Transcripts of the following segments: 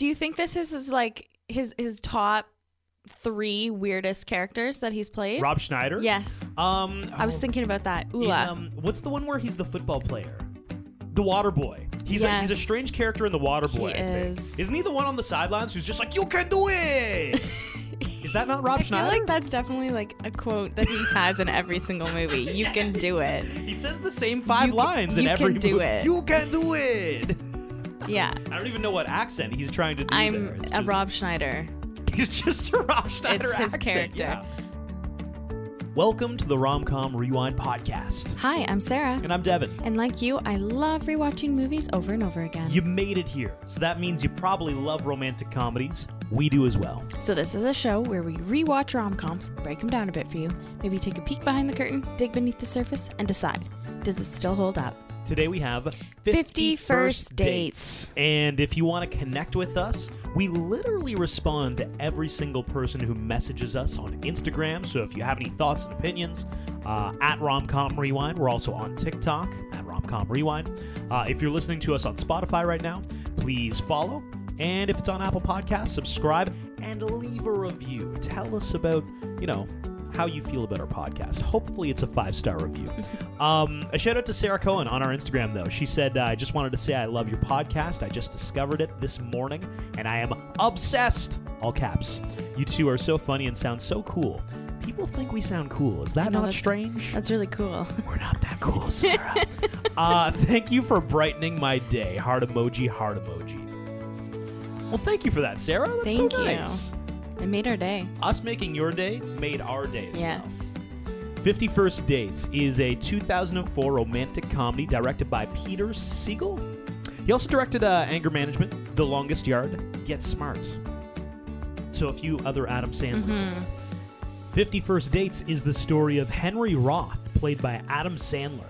Do you think this is like his top three weirdest characters that he's played? Rob Schneider? Yes. I was thinking about that. Ula. What's the one where he's the football player? The Water Boy. He's a strange character in The Water Boy, I think. Isn't he the one on the sidelines who's just like, "You can do it"? Is that not Rob Schneider? I feel like that's definitely like a quote that he has in every single movie. You can do it. He says the same five lines in every movie. You can do it. You can do it. Yeah. I don't even know what accent he's trying to do. Rob Schneider. He's just a Rob Schneider accent. It's his character. Yeah. Welcome to the Romcom Rewind podcast. Hi, I'm Sarah. And I'm Devin. And like you, I love rewatching movies over and over again. You made it here, so that means you probably love romantic comedies. We do as well. So this is a show where we rewatch rom-coms, break them down a bit for you, maybe take a peek behind the curtain, dig beneath the surface, and decide, does it still hold up? Today we have 50 First Dates. And if you want to connect with us, we literally respond to every single person who messages us on Instagram. So if you have any thoughts and opinions, at Romcom Rewind. We're also on TikTok, at Romcom Rewind. If you're listening to us on Spotify right now, please follow. And if it's on Apple Podcasts, subscribe and leave a review. Tell us about, how you feel about our podcast. Hopefully it's a 5-star review. A shout out to Sarah Cohen on our Instagram, though. She said, I just wanted to say I love your podcast. I just discovered it this morning, and I am obsessed. All caps. You two are so funny and sound so cool. People think we sound cool. Is that not strange? That's really cool. We're not that cool, Sarah. Thank you for brightening my day. Heart emoji, heart emoji. Well, thank you for that, Sarah. That's thank so nice. You. It made our day. Us making your day made our day as well. 50 First Dates is a 2004 romantic comedy directed by Peter Segal. He also directed Anger Management, The Longest Yard, Get Smart. So a few other Adam Sandlers. Mm-hmm. 50 First Dates is the story of Henry Roth, played by Adam Sandler.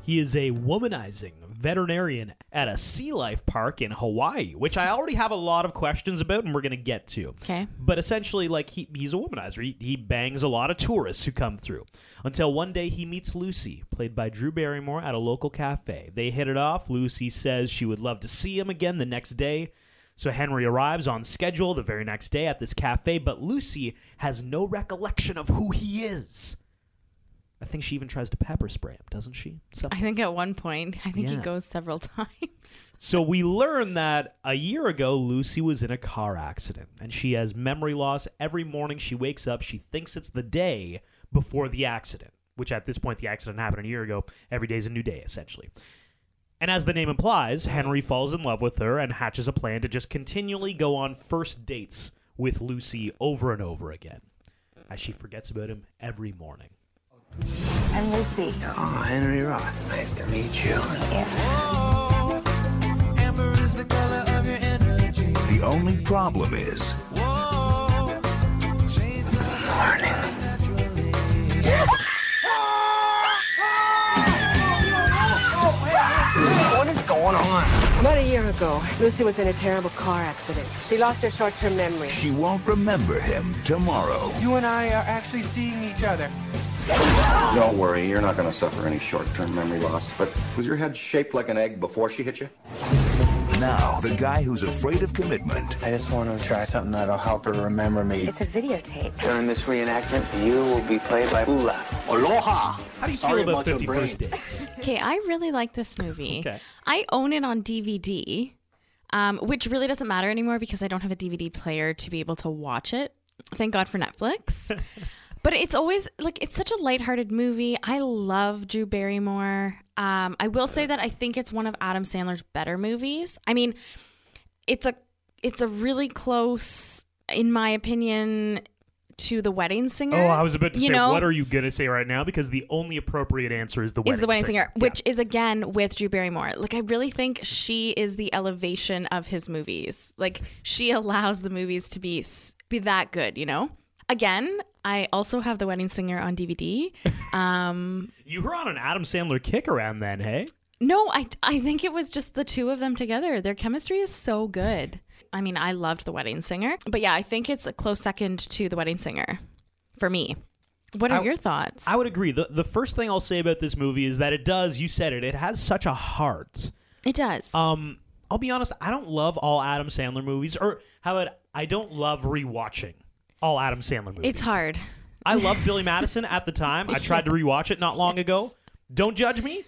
He is a womanizing veterinarian at a sea life park in Hawaii, which I already have a lot of questions about and we're going to get to. Okay. But essentially, like, he's a womanizer. He bangs a lot of tourists who come through. Until one day he meets Lucy, played by Drew Barrymore, at a local cafe. They hit it off. Lucy says she would love to see him again the next day. So Henry arrives on schedule the very next day at this cafe, but Lucy has no recollection of who he is. I think she even tries to pepper spray him, doesn't she? Something. I think at one point. I think he goes several times. So we learn that a year ago, Lucy was in a car accident, and she has memory loss. Every morning she wakes up, she thinks it's the day before the accident, which at this point, the accident happened a year ago. Every day's a new day, essentially. And as the name implies, Henry falls in love with her and hatches a plan to just continually go on first dates with Lucy over and over again, as she forgets about him every morning. I'm Lucy. Oh, Henry Roth. Nice to meet you. Whoa, amber is the color of your energy. The only problem is morning. What is going on? About a year ago, Lucy was in a terrible car accident. She lost her short-term memory. She won't remember him tomorrow. You and I are actually seeing each other. Don't worry, you're not going to suffer any short-term memory loss, but was your head shaped like an egg before she hit you? Now, the guy who's afraid of commitment. I just want to try something that'll help her remember me. It's a videotape. During this reenactment, you will be played by Ula. Aloha! How do you feel about 50 First Dates? Okay, I really like this movie. Okay. I own it on DVD, which really doesn't matter anymore because I don't have a DVD player to be able to watch it. Thank God for Netflix. But it's always, like, it's such a lighthearted movie. I love Drew Barrymore. I will say that I think it's one of Adam Sandler's better movies. I mean, it's a really close, in my opinion, to The Wedding Singer. Oh, I was about to say, what are you going to say right now? Because the only appropriate answer is The Wedding Singer, which is, again, with Drew Barrymore. Like, I really think she is the elevation of his movies. Like, she allows the movies to be that good, Again, I also have The Wedding Singer on DVD. You were on an Adam Sandler kick around then, hey? No, I think it was just the two of them together. Their chemistry is so good. I mean, I loved The Wedding Singer. But yeah, I think it's a close second to The Wedding Singer for me. What are your thoughts? I would agree. The first thing I'll say about this movie is that it has such a heart. It does. I'll be honest, I don't love all Adam Sandler movies, or how about I don't love rewatching all Adam Sandler movies. It's hard. I loved Billy Madison at the time. I tried to rewatch it not long ago. Don't judge me.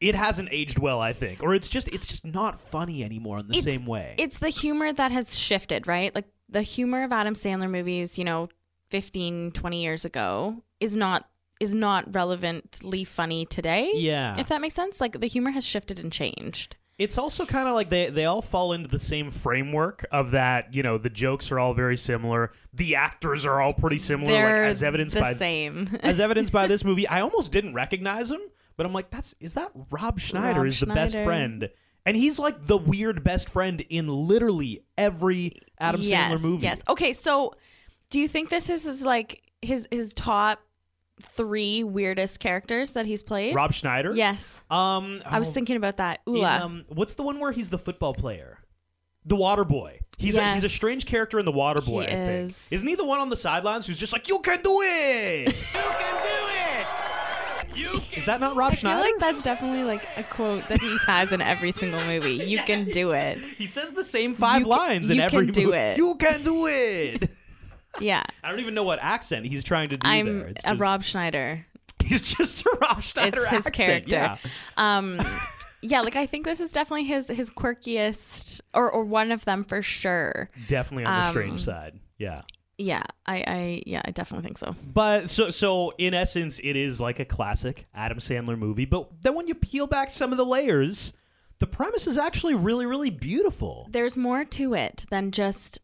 It hasn't aged well, I think, or it's just not funny anymore in the same way. It's the humor that has shifted, right? Like the humor of Adam Sandler movies, 15, 20 years ago is not relevantly funny today. Yeah. If that makes sense, like the humor has shifted and changed. It's also kind of like they all fall into the same framework of that, the jokes are all very similar. The actors are all pretty similar. They're like, as evidenced by this movie. I almost didn't recognize him, but I'm like, is that Rob Schneider? Rob is Schneider. The best friend. And he's like the weird best friend in literally every Adam Sandler movie. Yes. Okay, so do you think this is like his top 3 weirdest characters that he's played? Rob Schneider? Yes. I was thinking about that. Ula. What's the one where he's the football player? The Water Boy. He's a strange character in The Water Boy, I think. Isn't he the one on the sidelines who's just like, you can do it! You can do it! Is that not Rob Schneider? I feel like that's definitely like a quote that he has in every single movie. You can do it. He says the same 5 lines in every movie. You can do it. You can do it! Yeah. I don't even know what accent he's trying to do there. It's just a Rob Schneider. He's just a Rob Schneider accent. It's his character. Yeah. Yeah, like I think this is definitely his quirkiest or one of them for sure. Definitely on the strange side. Yeah. Yeah, I definitely think so. But so in essence it is like a classic Adam Sandler movie, but then when you peel back some of the layers, the premise is actually really, really beautiful. There's more to it than just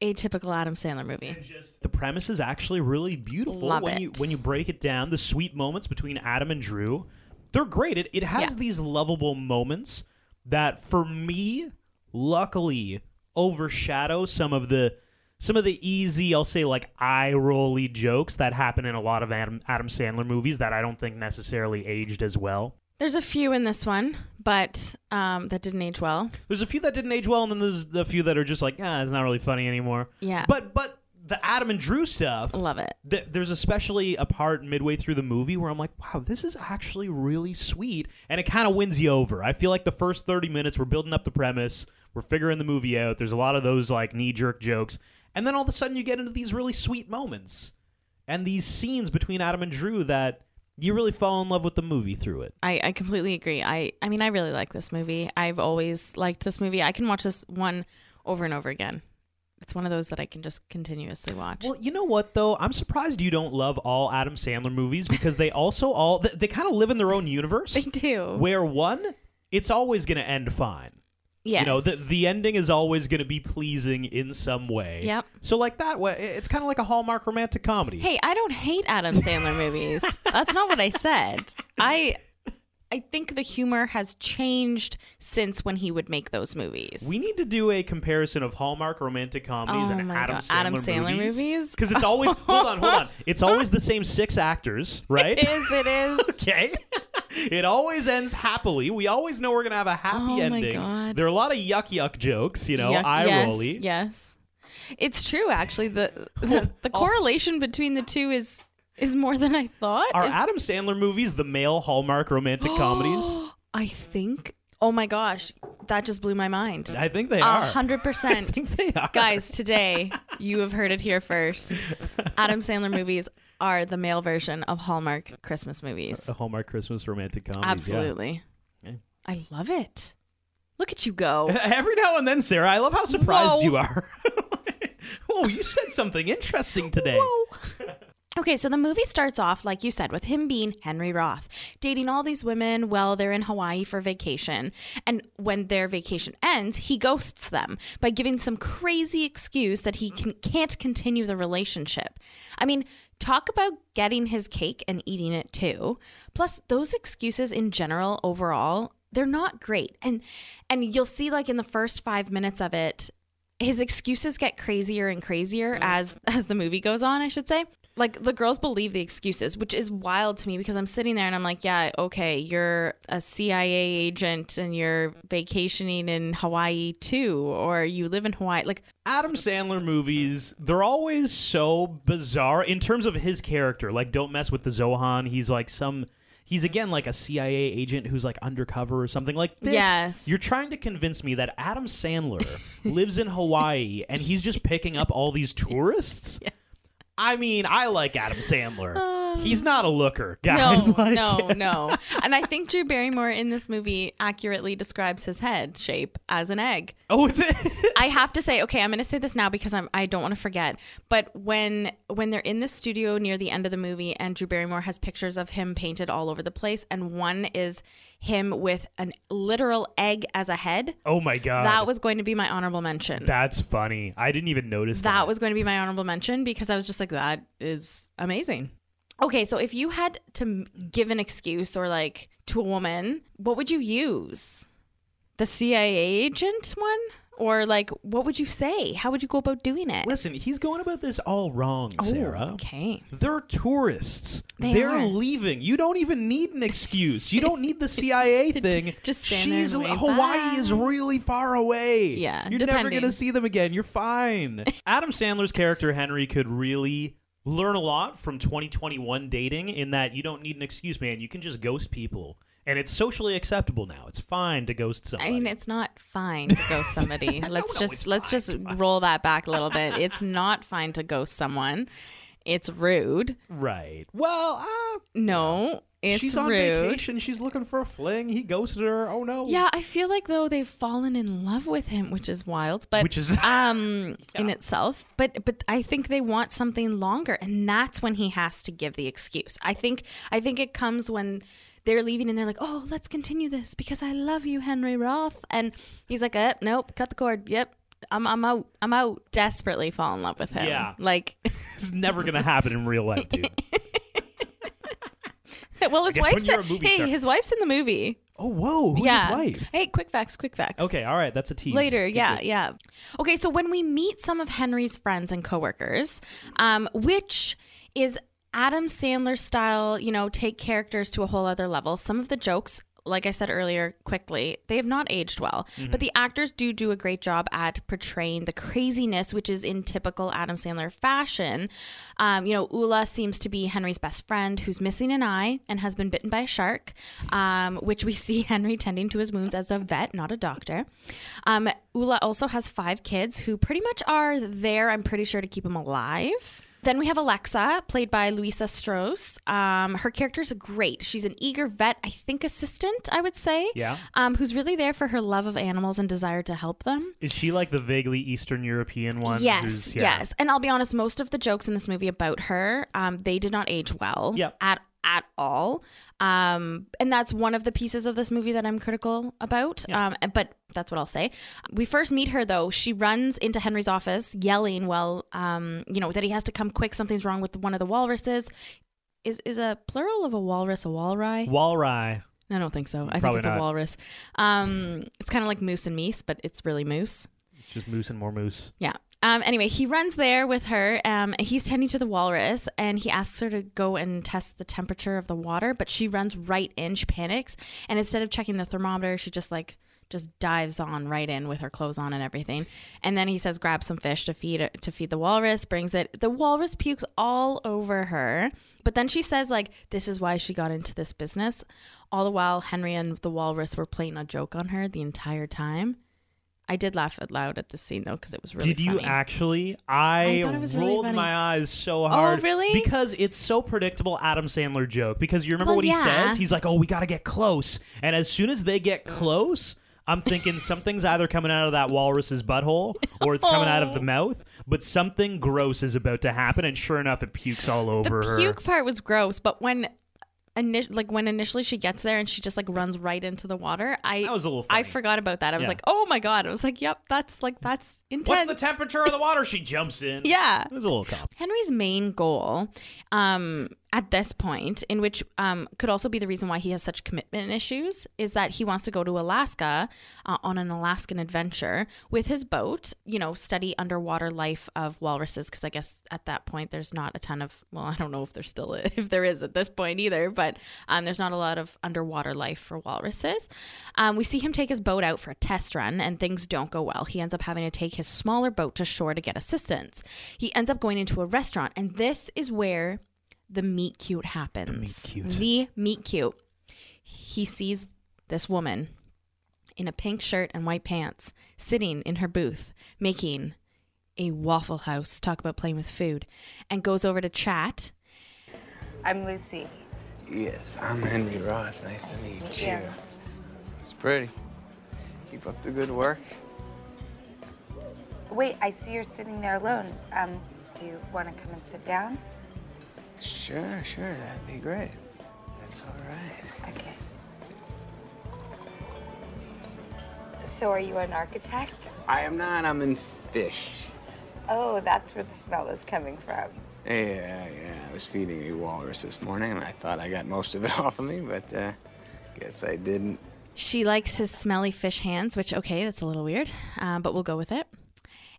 a typical Adam Sandler movie. The premise is actually really beautiful. When you break it down, the sweet moments between Adam and Drew, they're great. It has these lovable moments that, for me, luckily overshadow some of the easy, I'll say, like eye-rolly jokes that happen in a lot of Adam Sandler movies that I don't think necessarily aged as well. There's a few in this one, but that didn't age well. There's a few that didn't age well, and then there's a few that are just like, it's not really funny anymore. Yeah. But the Adam and Drew stuff, love it. There's especially a part midway through the movie where I'm like, wow, this is actually really sweet, and it kind of wins you over. I feel like the first 30 minutes, we're building up the premise, we're figuring the movie out. There's a lot of those like knee-jerk jokes, and then all of a sudden you get into these really sweet moments and these scenes between Adam and Drew that you really fall in love with the movie through it. I completely agree. I mean, I really like this movie. I've always liked this movie. I can watch this one over and over again. It's one of those that I can just continuously watch. Well, you know what, though? I'm surprised you don't love all Adam Sandler movies because they also all... They kind of live in their own universe. They do. Where one, it's always going to end fine. Yes. The ending is always going to be pleasing in some way. Yep. So like that way, it's kind of like a Hallmark romantic comedy. Hey, I don't hate Adam Sandler movies. That's not what I said. I think the humor has changed since when he would make those movies. We need to do a comparison of Hallmark romantic comedies and Adam Sandler movies. Because it's always... Hold on. It's always the same 6 actors, right? It is. Okay. It always ends happily. We always know we're going to have a happy ending. My God. There are a lot of yuck jokes, eye-rolly. Yes. It's true, actually. The correlation between the two is more than I thought. Are Adam Sandler movies the male Hallmark romantic comedies? I think. Oh my gosh. That just blew my mind. I think they are. 100%. I think they are. Guys, today, you have heard it here first. Adam Sandler movies are the male version of Hallmark Christmas movies. The Hallmark Christmas romantic comedies. Absolutely. Yeah. I love it. Look at you go. Every now and then, Sarah, I love how surprised you are. Oh, you said something interesting today. Whoa. Okay, so the movie starts off, like you said, with him being Henry Roth, dating all these women while they're in Hawaii for vacation. And when their vacation ends, he ghosts them by giving some crazy excuse that he can't continue the relationship. I mean, talk about getting his cake and eating it too. Plus, those excuses in general, overall, they're not great. And you'll see, like, in the first 5 minutes of it, his excuses get crazier and crazier as the movie goes on, I should say. Like, the girls believe the excuses, which is wild to me because I'm sitting there and I'm like, yeah, okay, you're a CIA agent and you're vacationing in Hawaii too, or you live in Hawaii. Like, Adam Sandler movies, they're always so bizarre in terms of his character. Like, don't mess with the Zohan. He's like some He's again like a CIA agent who's like undercover or something like this. Yes. You're trying to convince me that Adam Sandler lives in Hawaii and he's just picking up all these tourists? Yeah. I mean, I like Adam Sandler. He's not a looker, guys. No, like, no. And I think Drew Barrymore in this movie accurately describes his head shape as an egg. Oh, is it? I have to say, okay, I'm going to say this now because I don't want to forget. But when they're in the studio near the end of the movie and Drew Barrymore has pictures of him painted all over the place, and one is him with an literal egg as a head. Oh, my God. That was going to be my honorable mention. That's funny. I didn't even notice that. That was going to be my honorable mention because I was just like, that is amazing. Okay, so if you had to give an excuse or like to a woman, what would you use? The CIA agent one? Or like, what would you say? How would you go about doing it? Listen, he's going about this all wrong, Sarah. Oh, okay. They're tourists. They're leaving. You don't even need an excuse. You don't need the CIA thing. Just stand there and wave. Hawaii is really far away. Yeah, you're never going to see them again. You're fine. Adam Sandler's character, Henry, could really learn a lot from 2021 dating in that you don't need an excuse, man. You can just ghost people. And it's socially acceptable now. It's fine to ghost somebody. I mean, it's not fine to ghost somebody. Let's just roll that back a little bit. It's not fine to ghost someone. It's rude. Right. Well, no, it's she's rude. She's on vacation. She's looking for a fling. He ghosted her. Oh no. Yeah, I feel like though they've fallen in love with him, which is wild, but which is in itself. But I think they want something longer, and that's when he has to give the excuse. I think it comes when they're leaving and they're like, oh, let's continue this because I love you, Henry Roth. And he's like, nope, cut the cord. Yep, I'm out. Desperately fall in love with him. Yeah. Like, it's never going to happen in real life, dude. Well, his wife said, hey, star. His wife's in the movie. Oh, whoa. Who's his wife? Hey, quick facts. Okay, all right. That's a tease. Later, yeah. Okay, so when we meet some of Henry's friends and coworkers, which is Adam Sandler style, you know, take characters to a whole other level. Some of the jokes, like I said earlier, quickly, they have not aged well. Mm-hmm. But the actors do a great job at portraying the craziness, which is in typical Adam Sandler fashion. You know, Ula seems to be Henry's best friend who's missing an eye and has been bitten by a shark, which we see Henry tending to his wounds as a vet, not a doctor. Ula also has 5 kids who pretty much are there, I'm pretty sure, to keep him alive. Then we have Alexa, played by Louisa Strauss. Her character's great. She's an eager vet, I think assistant, I would say. Yeah. Who's really there for her love of animals and desire to help them. Is she like the vaguely Eastern European one? Yes, yes. And I'll be honest, most of the jokes in this movie about her, they did not age well at all. And that's one of the pieces of this movie that I'm critical about. Yeah. But that's what I'll say. We first meet her, though. She runs into Henry's office yelling, that he has to come quick. Something's wrong with one of the walruses. Is a plural of a walrus a walry? Walry. I don't think so. I Probably think it's not. A walrus. It's kind of like moose and meese, but it's really moose. It's just moose and more moose. Yeah. Anyway, he runs there with her. He's tending to the walrus, and he asks her to go and test the temperature of the water, but she runs right in. She panics, and instead of checking the thermometer, she just dives on right in with her clothes on and everything. And then he says, grab some fish to feed the walrus, brings it. The walrus pukes all over her. But then she says, like, this is why she got into this business. All the while, Henry and the walrus were playing a joke on her the entire time. I did laugh out loud at this scene, though, because it was really funny. Did you actually? I rolled really my eyes so hard. Oh, really? Because it's so predictable Adam Sandler joke. Because you remember what he says? He's like, oh, we got to get close. And as soon as they get close, I'm thinking something's either coming out of that walrus's butthole or it's coming out of the mouth. But something gross is about to happen. And sure enough, it pukes all over her. The puke part was gross. But when initially she gets there and she just like runs right into the water, that was a little funny. I forgot about that. I was like, oh my God. I was like, yep, that's intense. What's the temperature of the water? She jumps in. Yeah. It was a little complicated. Henry's main goal at this point, in which could also be the reason why he has such commitment issues, is that he wants to go to Alaska on an Alaskan adventure with his boat, you know, study underwater life of walruses, because I guess at that point there's not a ton of, well, I don't know if there is at this point either, but there's not a lot of underwater life for walruses. We see him take his boat out for a test run, and things don't go well. He ends up having to take his smaller boat to shore to get assistance. He ends up going into a restaurant, and this is where the meet cute happens. The meet cute. He sees this woman in a pink shirt and white pants sitting in her booth making a Waffle House. Talk about playing with food. And goes over to chat. I'm Lucy. Yes, I'm Henry Roth. Nice to meet you. It's pretty. Keep up the good work. Wait, I see you're sitting there alone. Do you want to come and sit down? Sure, that'd be great. That's all right. Okay. So are you an architect? I am not, I'm in fish. Oh, that's where the smell is coming from. Yeah, I was feeding a walrus this morning, and I thought I got most of it off of me, but guess I didn't. She likes his smelly fish hands, which, okay, that's a little weird, but we'll go with it.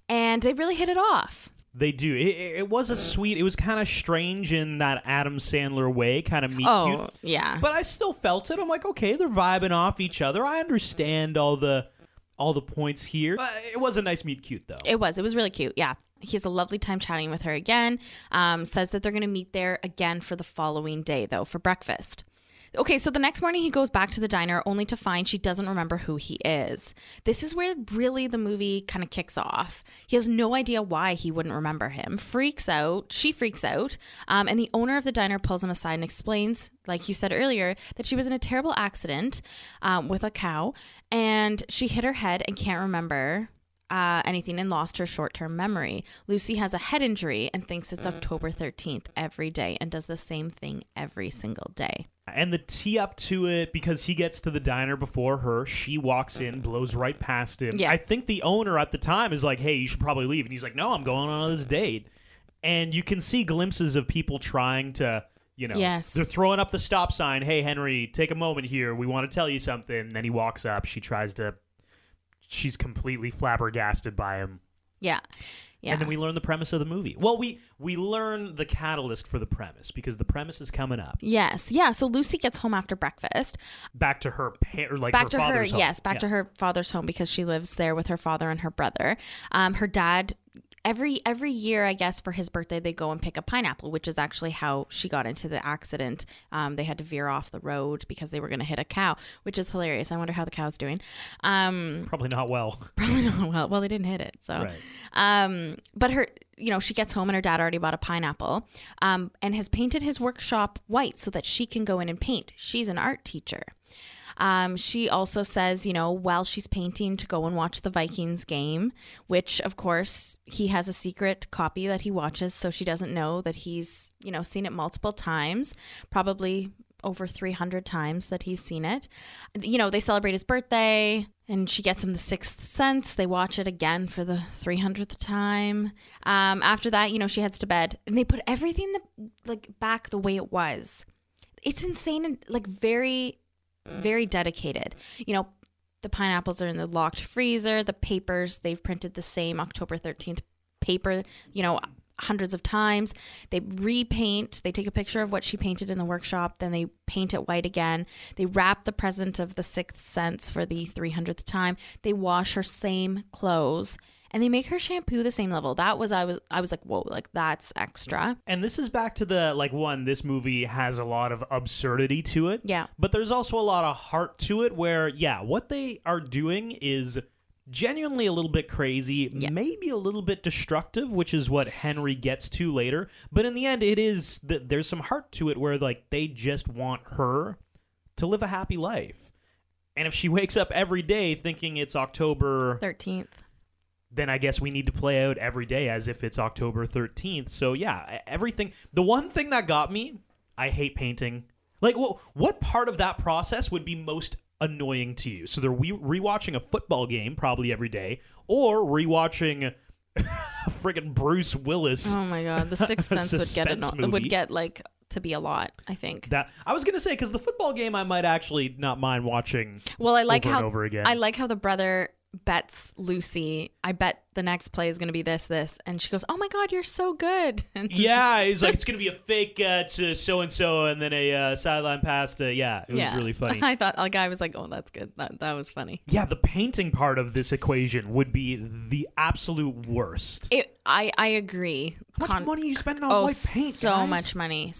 And they really hit it off. They do. It was a sweet... It was kind of strange in that Adam Sandler way, kind of meet cute. Oh, yeah. But I still felt it. I'm like, okay, they're vibing off each other. I understand all the points here. But it was a nice meet cute, though. It was. It was really cute, yeah. He has a lovely time chatting with her again. Says that they're going to meet there again for the following day, though, for breakfast. Okay, so the next morning he goes back to the diner only to find she doesn't remember who he is. This is where really the movie kind of kicks off. He has no idea why he wouldn't remember him. Freaks out. She freaks out. And the owner of the diner pulls him aside and explains, like you said earlier, that she was in a terrible accident with a cow. And she hit her head and can't remember anything and lost her short-term memory. Lucy has a head injury and thinks it's October 13th every day and does the same thing every single day. And the tee up to it, because he gets to the diner before her, she walks in, blows right past him. Yeah. I think the owner at the time is like, hey, you should probably leave. And he's like, no, I'm going on this date. And you can see glimpses of people trying to, you know, yes. They're throwing up the stop sign. Hey, Henry, take a moment here. We want to tell you something. And then he walks up. She tries to, she's completely flabbergasted by him. Yeah. Yeah. And then we learn the premise of the movie. Well, we learn the catalyst for the premise because the premise is coming up. Yes. Yeah. So Lucy gets home after breakfast. Back to her father's home. Yes. Back to her father's home because she lives there with her father and her brother. Her dad, every year, I guess, for his birthday, they go and pick a pineapple, which is actually how she got into the accident. They had to veer off the road because they were going to hit a cow, which is hilarious. I wonder how the cow's doing. Probably not well. Well, they didn't hit it. So. Right. But her, you know, she gets home and her dad already bought a pineapple and has painted his workshop white so that she can go in and paint. She's an art teacher. She also says, you know, while she's painting to go and watch the Vikings game, which, of course, he has a secret copy that he watches. So she doesn't know that he's, you know, seen it multiple times, probably over 300 times that he's seen it. You know, they celebrate his birthday. And she gets him The Sixth Sense. They watch it again for the 300th time. After that, you know, she heads to bed. And they put everything back the way it was. It's insane and, like, very, very dedicated. You know, the pineapples are in the locked freezer. The papers, they've printed the same October 13th paper, you know, hundreds of times. They repaint. They take a picture of what she painted in the workshop. Then they paint it white again. They wrap the present of The Sixth Sense for the 300th time. They wash her same clothes and they make her shampoo the same level. That was, I was like, whoa, like that's extra. And this is back to the, like, one, this movie has a lot of absurdity to it. Yeah. But there's also a lot of heart to it where, yeah, what they are doing is genuinely a little bit crazy, yeah. Maybe a little bit destructive, which is what Henry gets to later. But in the end, it is that there's some heart to it where, like, they just want her to live a happy life. And if she wakes up every day thinking it's October 13th, then I guess we need to play out every day as if it's October 13th. So yeah, everything. The one thing that got me, I hate painting. Like, what part of that process would be most annoying to you? So they're rewatching a football game probably every day, or rewatching friggin' Bruce Willis. Oh my god, The Sixth Sense would get like to be a lot. I think that I was gonna say because the football game I might actually not mind watching. Well, I like over again. I like how the brother bets Lucy. I bet the next play is going to be this. And she goes, oh my God, you're so good. Yeah, he's like, it's going to be a fake to so-and-so and then a sideline pass to, it was really funny. I thought, like, I was like, oh, that's good. That was funny. Yeah, the painting part of this equation would be the absolute worst. I agree. How much money are you spending on white paint, so guys? So much money.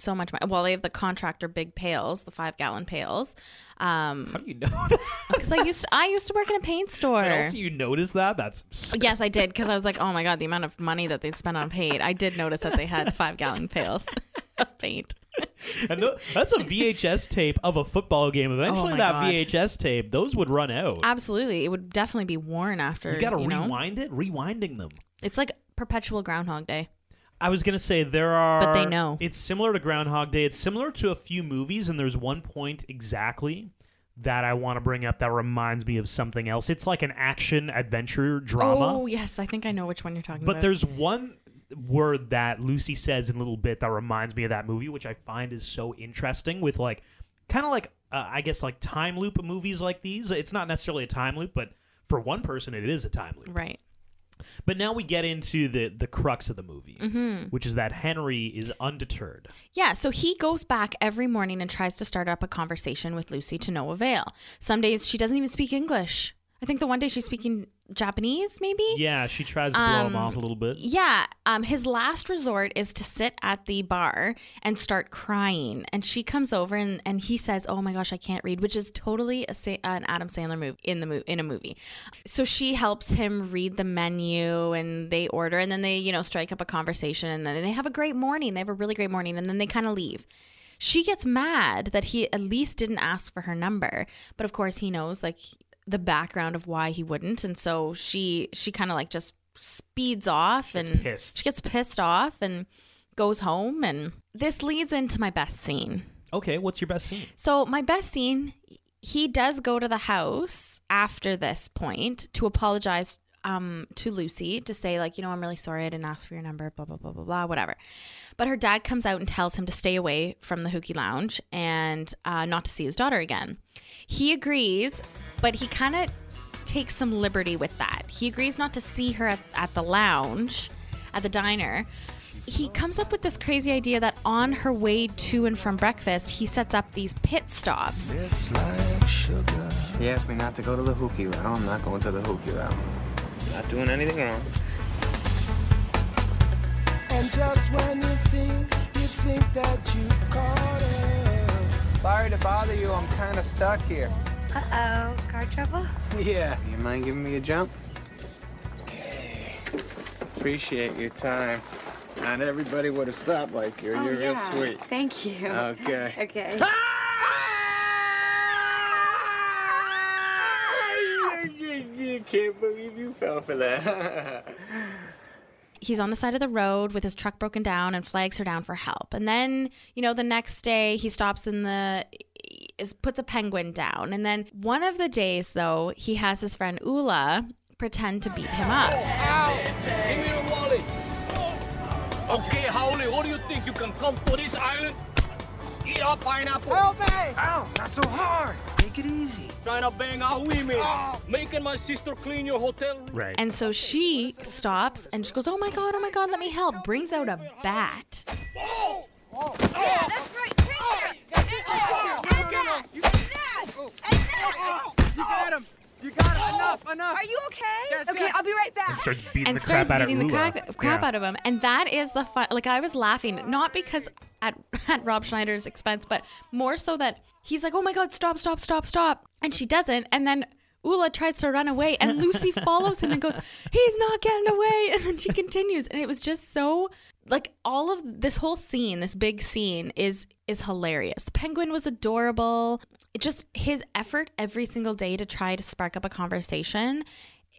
Well, they have the contractor big pails, the 5-gallon pails. How do you know that? Because I used to work in a paint store. And also, you noticed that? That's absurd. Yes, I did, because I was like, oh my God, the amount of money that they spent on paint. I did notice that they had 5-gallon pails of paint. And that's a VHS tape of a football game. Eventually, VHS tape, those would run out. Absolutely. It would definitely be worn after. You got to rewind it? Rewinding them. It's like perpetual Groundhog Day. I was going to say but they know. It's similar to Groundhog Day. It's similar to a few movies, and there's one point exactly that I want to bring up that reminds me of something else. It's like an action adventure drama. Oh, yes. I think I know which one you're talking about. But there's one word that Lucy says in a little bit that reminds me of that movie, which I find is so interesting with like kind of like, I guess, like time loop movies like these. It's not necessarily a time loop, but for one person, it is a time loop. Right. But now we get into the crux of the movie, mm-hmm. which is that Henry is undeterred. Yeah, so he goes back every morning and tries to start up a conversation with Lucy to no avail. Some days she doesn't even speak English. I think the one day she's speaking Japanese, maybe? Yeah, she tries to blow him off a little bit. Yeah. His last resort is to sit at the bar and start crying. And she comes over and he says, oh my gosh, I can't read, which is totally an Adam Sandler movie in a movie. So she helps him read the menu and they order and then they, strike up a conversation and then they have a great morning. They have a really great morning and then they kind of leave. She gets mad that he at least didn't ask for her number. But of course he knows the background of why he wouldn't, and so she kind of just speeds off and she gets pissed off and goes home. And this leads into my best scene. Okay, what's your best scene? So my best scene, he does go to the house after this point to apologize to Lucy, to say I'm really sorry, I didn't ask for your number, blah blah blah blah blah, whatever. But her dad comes out and tells him to stay away from the Hooky Lounge and not to see his daughter again. He agrees, but he kind of takes some liberty with that. He agrees not to see her at the lounge, at the diner. He comes up with this crazy idea that on her way to and from breakfast, he sets up these pit stops. It's like sugar. He asked me not to go to the Hooky Lounge. I'm not going to the Hooky Lounge. Not doing anything wrong. And just when you think that you've caught it. Sorry to bother you. I'm kind of stuck here. Uh-oh, car trouble? Yeah. You mind giving me a jump? Okay. Appreciate your time. Not everybody would have stopped like you. You're real sweet. Thank you. Okay. Okay. Ah! I can't believe you fell for that. He's on the side of the road with his truck broken down and flags her down for help. And then, the next day he stops puts a penguin down. And then one of the days, though, he has his friend Ula pretend to beat him up. Give me the wallet. Okay, Howley, what do you think? You can come to this island, eat our pineapple. Help me! Ow, not so hard. Take it easy. Trying to bang our women. Making my sister clean your hotel room. Right. And so she stops and she goes, oh my God, let me help. Brings out a bat. Oh! Oh. Yeah, that's right. Take that. That's it. That. That. You got him. You got him. Enough. Are you okay? Yes, okay, yes. I'll be right back. And starts beating and the starts crap beating out of the crap out of him. And that is the fun. I was laughing, not because at Rob Schneider's expense, but more so that he's like, oh my God, stop. And she doesn't. And then Ula tries to run away and Lucy follows him and goes, he's not getting away. And then she continues. And it was just so all of this whole scene, this big scene is hilarious. The penguin was adorable. It just his effort every single day to try to spark up a conversation.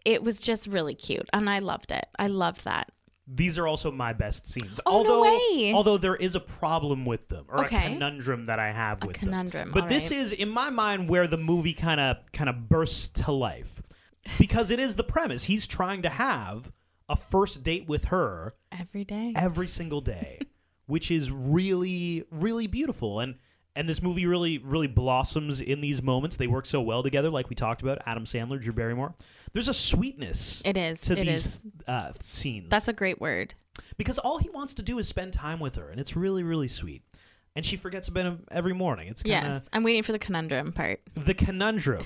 It was just really cute. And I loved it. I loved that. These are also my best scenes. Oh, although there is a problem with them, or a conundrum that I have with them. But this is, in my mind, where the movie kind of bursts to life. Because it is the premise. He's trying to have a first date with her. Every day. Every single day. Which is really, really beautiful. And this movie really, really blossoms in these moments. They work so well together, like we talked about. Adam Sandler, Drew Barrymore. There's a sweetness. It is. To it these is. Scenes. That's a great word. Because all he wants to do is spend time with her, and it's really, really sweet. And she forgets about him every morning. It's kinda... Yes, I'm waiting for the conundrum part. The conundrum.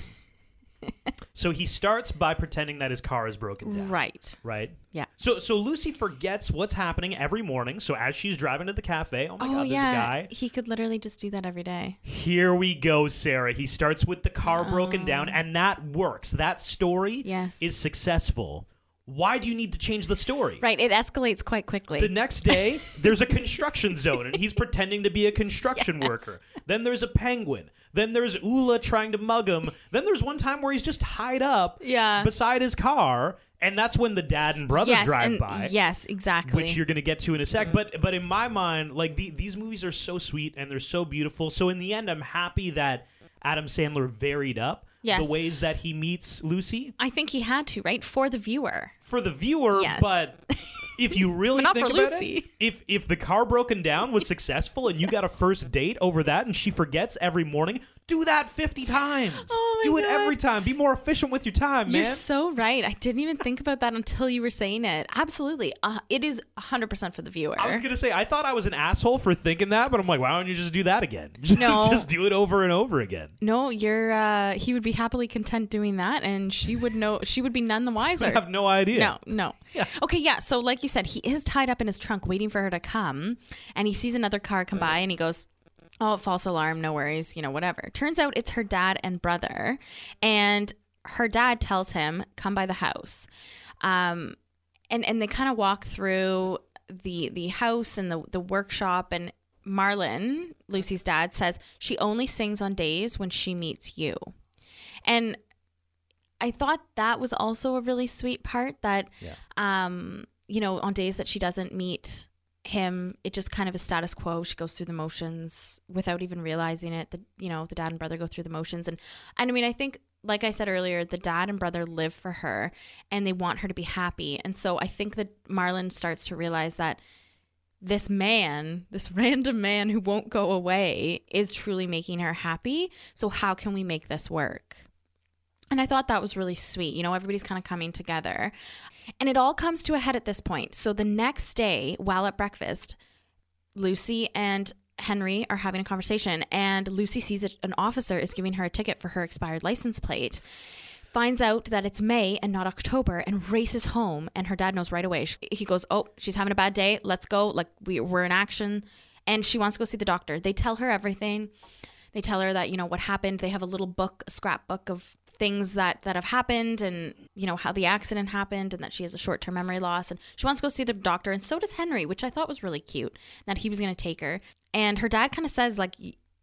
So he starts by pretending that his car is broken down. Right. Right? Yeah. So Lucy forgets what's happening every morning. So as she's driving to the cafe, oh my God, there's a guy. He could literally just do that every day. Here we go, Sarah. He starts with the car broken down, and that works. That story is successful. Why do you need to change the story? Right. It escalates quite quickly. The next day, there's a construction zone, and he's pretending to be a construction worker. Then there's a penguin. Then there's Ula trying to mug him. Then there's one time where he's just tied up beside his car, and that's when the dad and brother drive by. Yes, exactly. Which you're going to get to in a sec. But in my mind, like these movies are so sweet, and they're so beautiful. So in the end, I'm happy that Adam Sandler varied up the ways that he meets Lucy. I think he had to, right? For the viewer. For the viewer, but... If you really think about Lucy. It, if the car broken down was successful and you got a first date over that and she forgets every morning, do that 50 times. Oh my God. It every time. Be more efficient with your time, man. You're so right. I didn't even think about that until you were saying it. Absolutely. It is 100% for the viewer. I was going to say, I thought I was an asshole for thinking that, but I'm like, why don't you just do that again? Just do it over and over again. No, he would be happily content doing that, and she would be none the wiser. I have no idea. No. Yeah. Okay, so like you said, he is tied up in his trunk waiting for her to come, and he sees another car come by and he goes, oh, false alarm, no worries, whatever. Turns out it's her dad and brother, and her dad tells him, come by the house. And they kind of walk through the house and the workshop, and Marlon, Lucy's dad, says, she only sings on days when she meets you. And I thought that was also a really sweet part that, on days that she doesn't meet him, it just kind of is status quo. She goes through the motions without even realizing it. The dad and brother go through the motions. And I mean, I think, like I said earlier, the dad and brother live for her and they want her to be happy. And so I think that Marlon starts to realize that this random man who won't go away is truly making her happy. So how can we make this work? And I thought that was really sweet. Everybody's kind of coming together. And it all comes to a head at this point. So the next day, while at breakfast, Lucy and Henry are having a conversation. And Lucy sees an officer is giving her a ticket for her expired license plate. Finds out that it's May and not October and races home. And her dad knows right away. He goes, oh, she's having a bad day. Let's go. Like, we're in action. And she wants to go see the doctor. They tell her everything. They tell her that, what happened. They have a little book, a scrapbook of things that have happened, and how the accident happened, and that she has a short-term memory loss, and she wants to go see the doctor, and so does Henry, which I thought was really cute that he was going to take her. And her dad kind of says, like,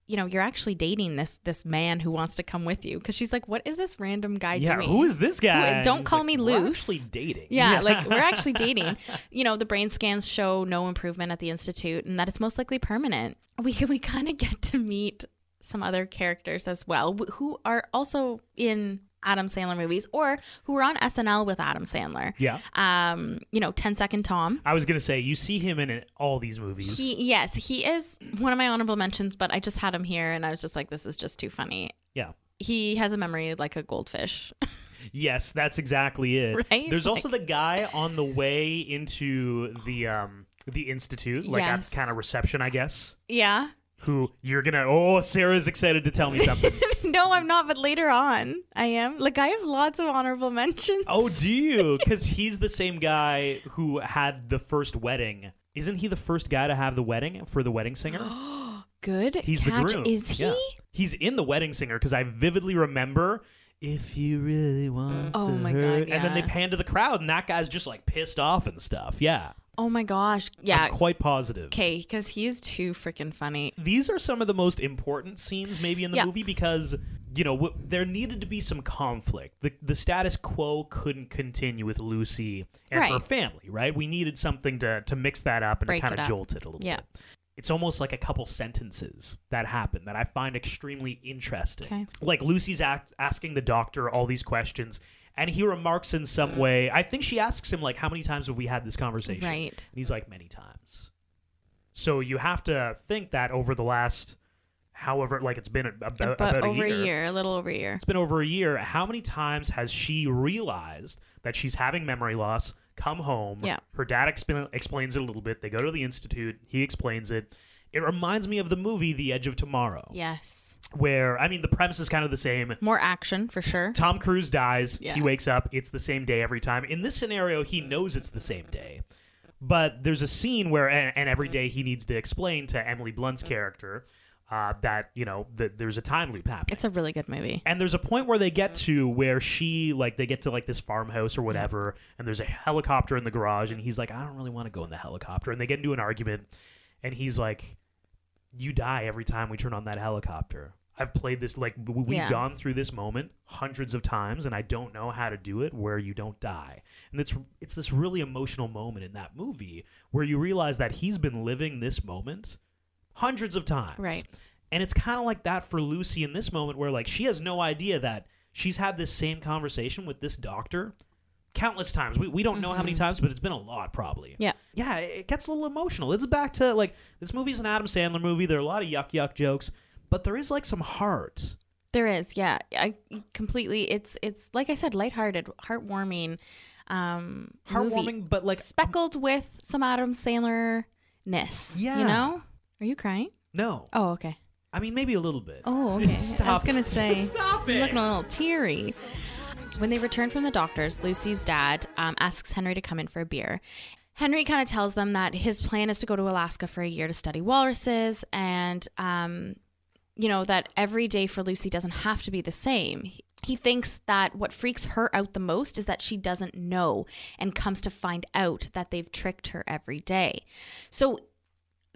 you're actually dating this man who wants to come with you, because she's like, what is this random guy doing? Who is this guy? Don't call me Luce. We're actually dating. Like, we're actually dating. The brain scans show no improvement at the institute, and that it's most likely permanent. We kind of get to meet some other characters as well who are also in Adam Sandler movies or who were on SNL with Adam Sandler. 10-Second Tom. I was going to say, you see him in all these movies. He is one of my honorable mentions, but I just had him here and I was just like, this is just too funny. Yeah. He has a memory like a goldfish. Yes, that's exactly it. Right? There's also the guy on the way into the institute, that kind of reception, I guess. Yeah. Who you're going to... Oh, Sarah's excited to tell me something. No, I'm not, but later on I am. Like, I have lots of honorable mentions. Oh, do you? Because he's the same guy who had the first wedding. Isn't he the first guy to have the wedding for The Wedding Singer? Good He's catch. The groom. Is he? Yeah. He's in The Wedding Singer because I vividly remember... If you really want to... Oh, my God, yeah. And then they pan to the crowd and that guy's just, like, pissed off and stuff. Yeah. Oh my gosh. Yeah. I'm quite positive. Okay, because he is too freaking funny. These are some of the most important scenes maybe in the movie because, there needed to be some conflict. The status quo couldn't continue with Lucy and her family, right? We needed something to mix that up and kind of jolt it a little bit. It's almost like a couple sentences that happen that I find extremely interesting. Okay. Like Lucy's asking the doctor all these questions. And he remarks in some way, I think she asks him, like, how many times have we had this conversation? Right. And he's like, many times. So you have to think that over the last however, like it's been about over a year. A little over a year. It's been over a year. How many times has she realized that she's having memory loss, come home, her dad explains it a little bit, they go to the institute, he explains it. It reminds me of the movie The Edge of Tomorrow. Yes. Where, I mean, the premise is kind of the same. More action, for sure. Tom Cruise dies, he wakes up, it's the same day every time. In this scenario, he knows it's the same day. But there's a scene where, and every day he needs to explain to Emily Blunt's character that, you know, there's a time loop happening. It's a really good movie. And there's a point where they get to where she, like, they get to, like, this farmhouse or whatever, and there's a helicopter in the garage, and he's like, I don't really want to go in the helicopter. And they get into an argument, and he's like, you die every time we turn on that helicopter. I've played this, like, we've gone through this moment hundreds of times, and I don't know how to do it where you don't die. And it's this really emotional moment in that movie where you realize that he's been living this moment hundreds of times. Right. And it's kind of like that for Lucy in this moment where, like, she has no idea that she's had this same conversation with this doctor countless times. We don't know how many times, but it's been a lot, probably. Yeah. Yeah, it gets a little emotional. It's back to, like, this movie's an Adam Sandler movie. There are a lot of yuck jokes, but there is, like, some heart. There is, yeah. I completely, it's like I said, lighthearted, heartwarming movie, but, like, speckled with some Adam Sandler-ness. Yeah. You know? Are you crying? No. Oh, okay. I mean, maybe a little bit. Oh, okay. I was going to say, stop it. I'm looking a little teary. When they return from the doctor's, Lucy's dad asks Henry to come in for a beer. Henry kind of tells them that his plan is to go to Alaska for a year to study walruses and, you know, that every day for Lucy doesn't have to be the same. He thinks that what freaks her out the most is that she doesn't know and comes to find out that they've tricked her every day. So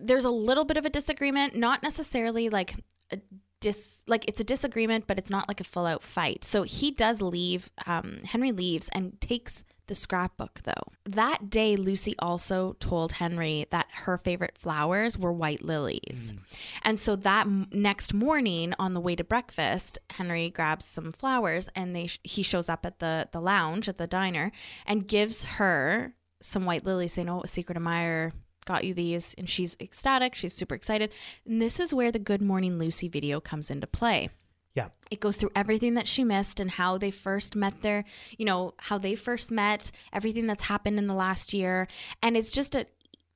there's a little bit of a disagreement, not necessarily like a like it's a disagreement, but it's not like a full out fight. So he does leave. Henry leaves and takes the scrapbook, though. That day, Lucy also told Henry that her favorite flowers were white lilies. Mm. And so that next morning on the way to breakfast, Henry grabs some flowers and he shows up at the lounge at the diner and gives her some white lilies saying, oh, a secret admirer got you these, and she's ecstatic. She's super excited. And this is where the Good Morning Lucy video comes into play. Yeah. It goes through everything that she missed and how they first met everything that's happened in the last year. And it's just an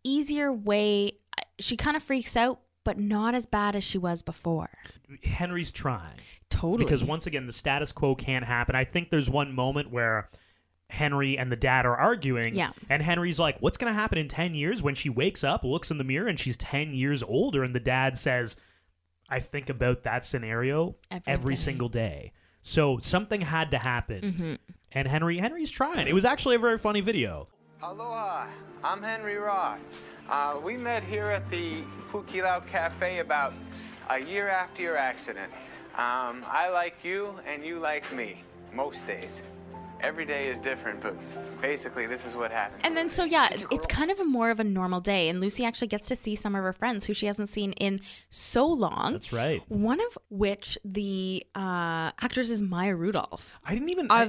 easier way. She kind of freaks out, but not as bad as she was before. Henry's trying. Totally. Because once again, the status quo can't happen. I think there's one moment where Henry and the dad are arguing. Yeah. And Henry's like, what's going to happen in 10 years when she wakes up, looks in the mirror, and she's 10 years older? And the dad says, I think about that scenario every single day. So something had to happen. Mm-hmm. And Henry's trying. It was actually a very funny video. Aloha, I'm Henry Roth. We met here at the Pukilau Cafe about a year after your accident. I like you and you like me most days. Every day is different, but basically this is what happens. And then it's kind of more of a normal day, and Lucy actually gets to see some of her friends who she hasn't seen in so long. That's right. One of which the actrors is Maya Rudolph. I didn't even... Maya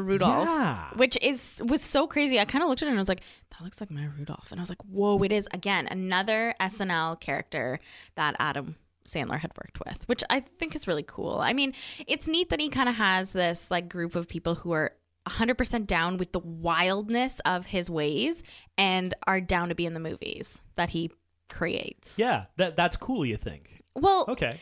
Rudolph. Yeah. Which was so crazy. I kind of looked at her and I was like, that looks like Maya Rudolph. And I was like, whoa, it is. Again, another SNL character that Adam Sandler had worked with, which I think is really cool. I mean, it's neat that he kind of has this like group of people who are 100% down with the wildness of his ways and are down to be in the movies that he creates. Yeah, that's cool, you think? Well, okay.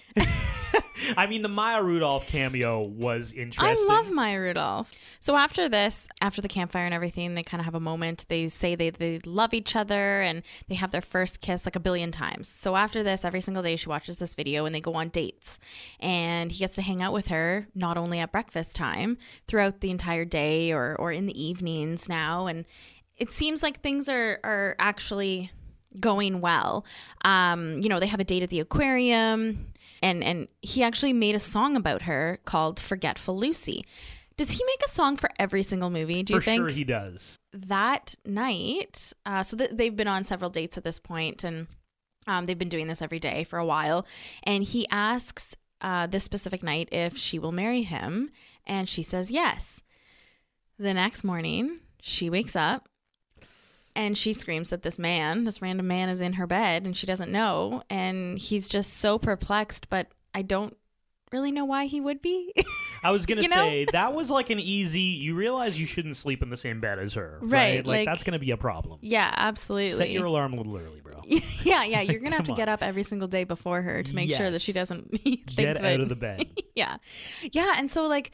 I mean, the Maya Rudolph cameo was interesting. I love Maya Rudolph. So after this, after the campfire and everything, they kind of have a moment. They say they love each other and they have their first kiss like a billion times. So after this, every single day she watches this video and they go on dates. And he gets to hang out with her, not only at breakfast time, throughout the entire day or in the evenings now. And it seems like things are actually going well. You know, they have a date at the aquarium. And he actually made a song about her called Forgetful Lucy. Does he make a song for every single movie, do you think? For sure he does. That night, they've been on several dates at this point, and they've been doing this every day for a while. And he asks this specific night if she will marry him, and she says yes. The next morning, she wakes up And she screams that this man, this random man, is in her bed and she doesn't know. And he's just so perplexed, but I don't really know why he would be. I was going to say, that was like an easy, you realize you shouldn't sleep in the same bed as her. Right? Like that's going to be a problem. Yeah, absolutely. Set your alarm a little early, bro. Yeah. You're going to have to get up every single day before her to make sure that she doesn't get out of the bed. Yeah. And so like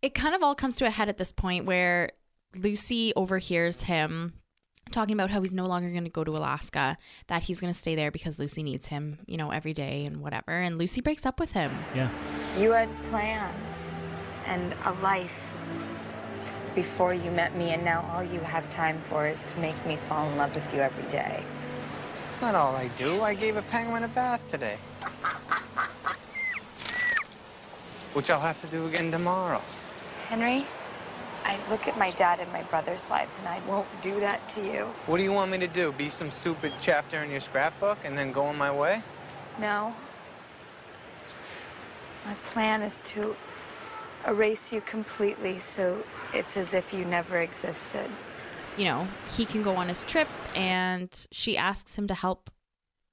it kind of all comes to a head at this point where Lucy overhears him talking about how he's no longer going to go to Alaska, that he's going to stay there because Lucy needs him, you know, every day and whatever. And Lucy breaks up with him. Yeah. You had plans and a life before you met me, and now all you have time for is to make me fall in love with you every day. That's not all I do. I gave a penguin a bath today. Which I'll have to do again tomorrow. Henry? I look at my dad and my brother's lives, and I won't do that to you. What do you want me to do? Be some stupid chapter in your scrapbook and then go on my way? No. My plan is to erase you completely so it's as if you never existed. You know, he can go on his trip, and she asks him to help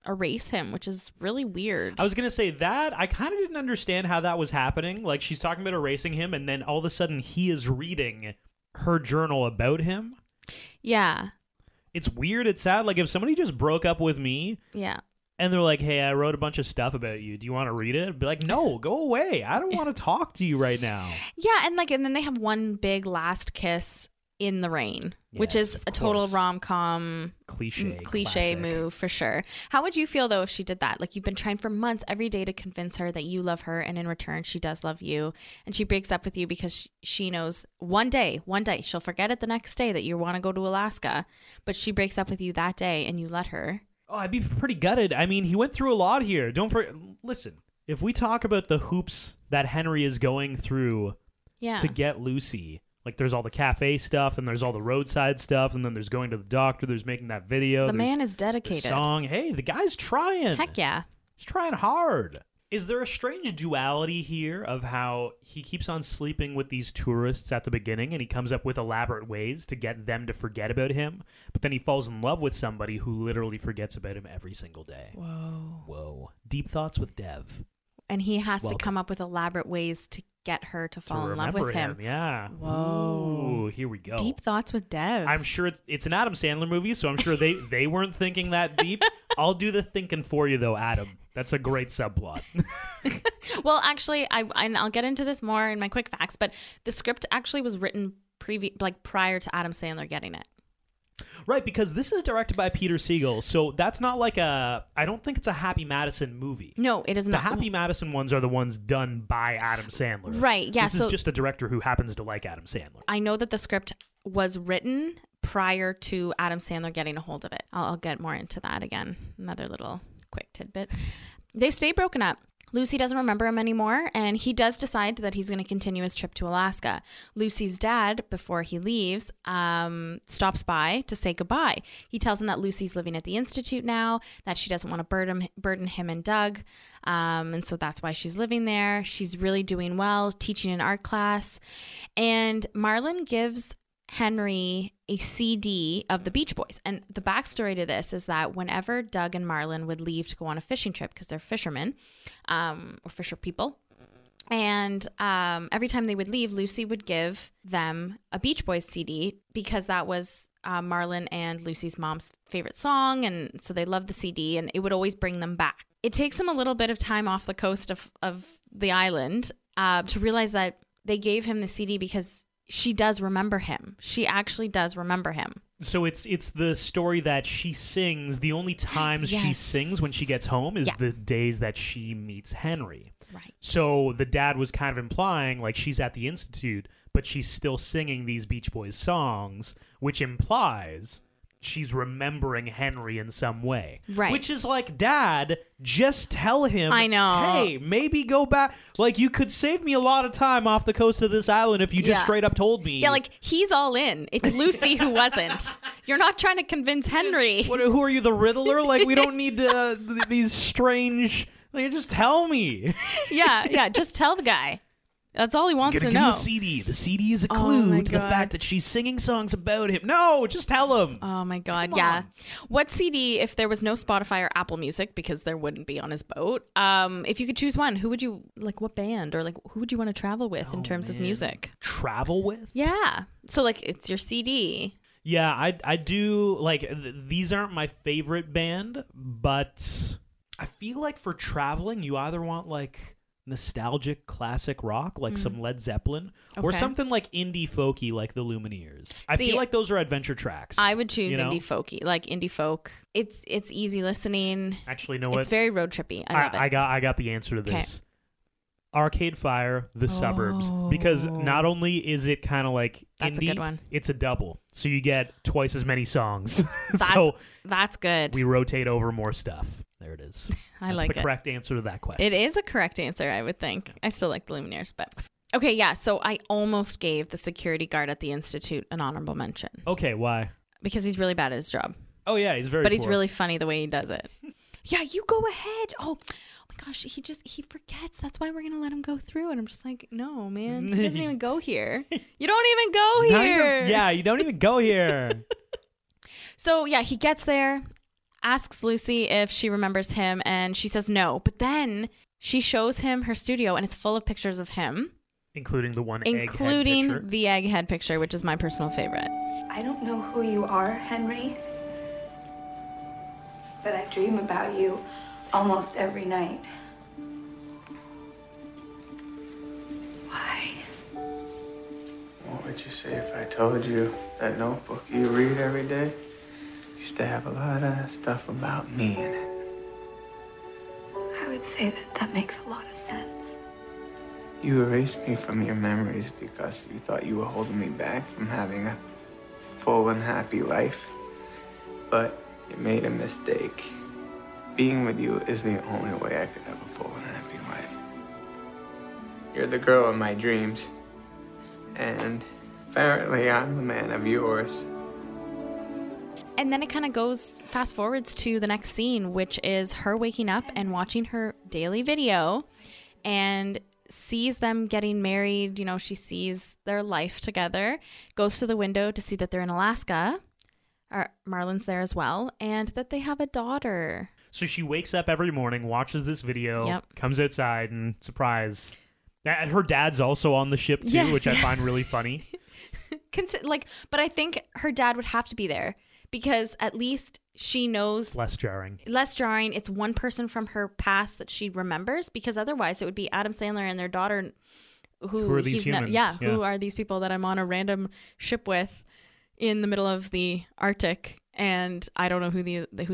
erase him, which is really weird. I was gonna say that I kind of didn't understand how that was happening. Like, she's talking about erasing him, and then all of a sudden he is reading her journal about him. Yeah, it's weird. It's sad. Like, if somebody just broke up with me, yeah, and they're like, hey, I wrote a bunch of stuff about you, do you want to read it? I'd be like, no, go away, I don't want to talk to you right now. Yeah. And like, and then they have one big last kiss in the rain, which is a total rom-com cliche move for sure. How would you feel though if she did that? Like, you've been trying for months every day to convince her that you love her, and in return she does love you, and she breaks up with you because she knows one day she'll forget it the next day that you want to go to Alaska, but she breaks up with you that day and you let her. Oh, I'd be pretty gutted. I mean, he went through a lot here. Don't forget. Listen, if we talk about the hoops that Henry is going through to get Lucy. Like, there's all the cafe stuff, and there's all the roadside stuff, and then there's going to the doctor, there's making that video. The man is dedicated. The song. Hey, the guy's trying. Heck yeah. He's trying hard. Is there a strange duality here of how he keeps on sleeping with these tourists at the beginning, and he comes up with elaborate ways to get them to forget about him, but then he falls in love with somebody who literally forgets about him every single day? Whoa. Deep Thoughts with Dev. And he has to come up with elaborate ways to get her to fall in love with him. Yeah. Whoa. Ooh, here we go. Deep Thoughts with Dev. I'm sure it's an Adam Sandler movie, so I'm sure they weren't thinking that deep. I'll do the thinking for you, though, Adam. That's a great subplot. Well, actually, I'll get into this more in my quick facts, but the script actually was written prior to Adam Sandler getting it. Right, because this is directed by Peter Segal, so that's not like I don't think it's a Happy Madison movie. No, it is not. The Happy Madison ones are the ones done by Adam Sandler. Right, yeah. This is just a director who happens to like Adam Sandler. I know that the script was written prior to Adam Sandler getting a hold of it. I'll get more into that again. Another little quick tidbit. They stay broken up. Lucy doesn't remember him anymore, and he does decide that he's going to continue his trip to Alaska. Lucy's dad, before he leaves, stops by to say goodbye. He tells him that Lucy's living at the Institute now, that she doesn't want to burden him and Doug, and so that's why she's living there. She's really doing well, teaching an art class. And Marlon gives Henry a CD of the Beach Boys. And the backstory to this is that whenever Doug and Marlon would leave to go on a fishing trip, because they're fishermen or fisher people, and every time they would leave, Lucy would give them a Beach Boys CD because that was Marlon and Lucy's mom's favorite song, and so they loved the CD, and it would always bring them back. It takes them a little bit of time off the coast of the island to realize that they gave him the CD because she does remember him. She actually does remember him. So it's the story that she sings. The only times she sings when she gets home is the days that she meets Henry. Right. So the dad was kind of implying, like, she's at the Institute, but she's still singing these Beach Boys songs, which implies she's remembering Henry in some way. Right. Which is like, Dad, just tell him, I know. Hey, maybe go back. Like, you could save me a lot of time off the coast of this island if you just straight up told me. Yeah, like, he's all in. It's Lucy who wasn't. You're not trying to convince Henry. Who are you, the Riddler? Like, we don't need these strange... Like, just tell me. Yeah, just tell the guy. That's all he wants to know. Give him the CD. The CD is a clue to the fact that she's singing songs about him. No, just tell him. Oh, my God. Yeah. What CD, if there was no Spotify or Apple Music, because there wouldn't be on his boat, if you could choose one, who would you, like, what band or, like, who would you want to travel with in terms of music? Travel with? Yeah. So, like, it's your CD. Yeah, I do, like, these aren't my favorite band, but I feel like for traveling, you either want, like, nostalgic classic rock, like some Led Zeppelin, or something like indie folky, like the Lumineers. I feel like those are adventure tracks. I would choose indie folky, like indie folk. It's easy listening. Actually, you know what? It's very road trippy. I love it. I got the answer to this. Arcade Fire, The Suburbs, because not only is it kind of like indie, a good one. It's a double, so you get twice as many songs. That's good. We rotate over more stuff. There it is. That's like the correct answer to that question. It is a correct answer, I would think. I still like the Lumineers, but... Okay, yeah, so I almost gave the security guard at the Institute an honorable mention. Okay, why? Because he's really bad at his job. Oh, yeah, he's very poor. He's really funny the way he does it. Yeah, you go ahead. Oh, my gosh, he forgets. That's why we're going to let him go through. And I'm just like, no, man, he doesn't even go here. You don't even go here. You don't even go here. So, yeah, he gets there. Asks Lucy if she remembers him, and she says no. But then she shows him her studio, and it's full of pictures of him. Including the one egghead picture. Including the egghead picture, which is my personal favorite. I don't know who you are, Henry, but I dream about you almost every night. Why? What would you say if I told you that notebook you read every day? Used to have a lot of stuff about me in it. I would say that makes a lot of sense. You erased me from your memories because you thought you were holding me back from having a full and happy life. But you made a mistake. Being with you is the only way I could have a full and happy life. You're the girl of my dreams. And apparently I'm the man of yours. And then it kind of goes fast forwards to the next scene, which is her waking up and watching her daily video and sees them getting married. You know, she sees their life together, goes to the window to see that they're in Alaska. Marlon's there as well, and that they have a daughter. So she wakes up every morning, watches this video, comes outside, and surprise. Her dad's also on the ship, too, which I find really funny. But I think her dad would have to be there. Because at least she knows... Less jarring. It's one person from her past that she remembers, because otherwise it would be Adam Sandler and their daughter who are these humans? Who are these people that I'm on a random ship with in the middle of the Arctic, and I don't know who